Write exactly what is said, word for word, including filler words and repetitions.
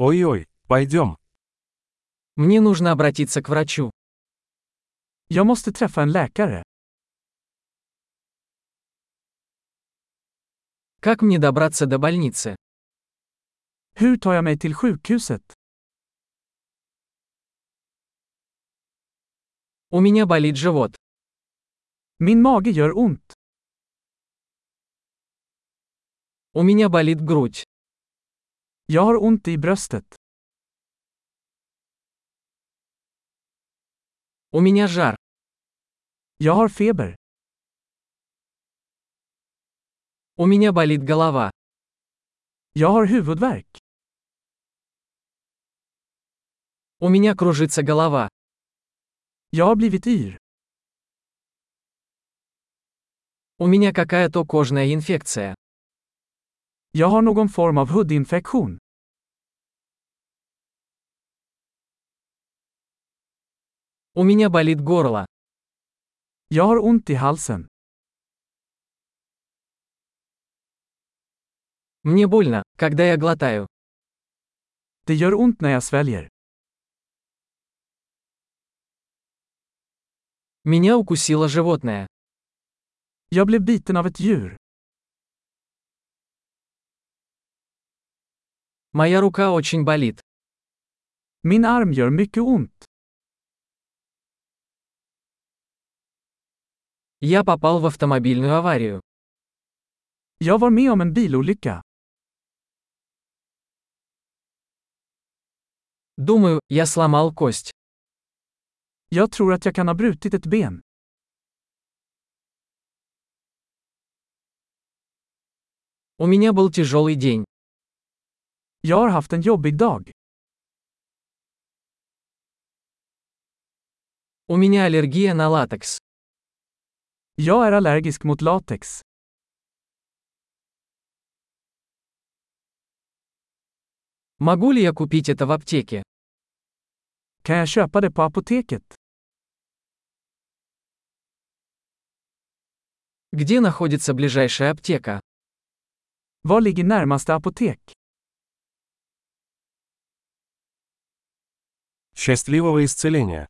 Ой-ой, пойдем. Мне нужно обратиться к врачу. Я måste träffa en läkare. Как мне добраться до больницы? Hur tar jag mig till sjukhuset? У меня болит живот. Min mage gör ont. У меня болит грудь. Jag har ont i bröstet. У меня жар. Jag har feber. У меня болит голова. Jag har huvudvärk. У меня кружится голова. Jag har blivit yr. У меня какая-то кожная инфекция. Jag har någon form av hudinfektion. У меня болит горло. Jag har ont i halsen. Мне больно, когда я глотаю. Det gör ont när jag sväljer. Меня укусило животное. Jag blev biten av ett djur. Моя рука очень болит. Min arm gör mycket ont. Я попал в автомобильную аварию. Jag var med om en bilolycka. Думаю, я сломал кость. Jag tror att jag kan ha brutit ett ben. У меня был тяжелый день. Jag har haft en jobbig dag. У меня аллергия на латекс. Jag är allergisk mot latex. Могу ли я купить это в аптеке? Kan jag köpa det på apoteket? Где находится ближайшая аптека? Var ligger närmaste apotek? Счастливого исцеления!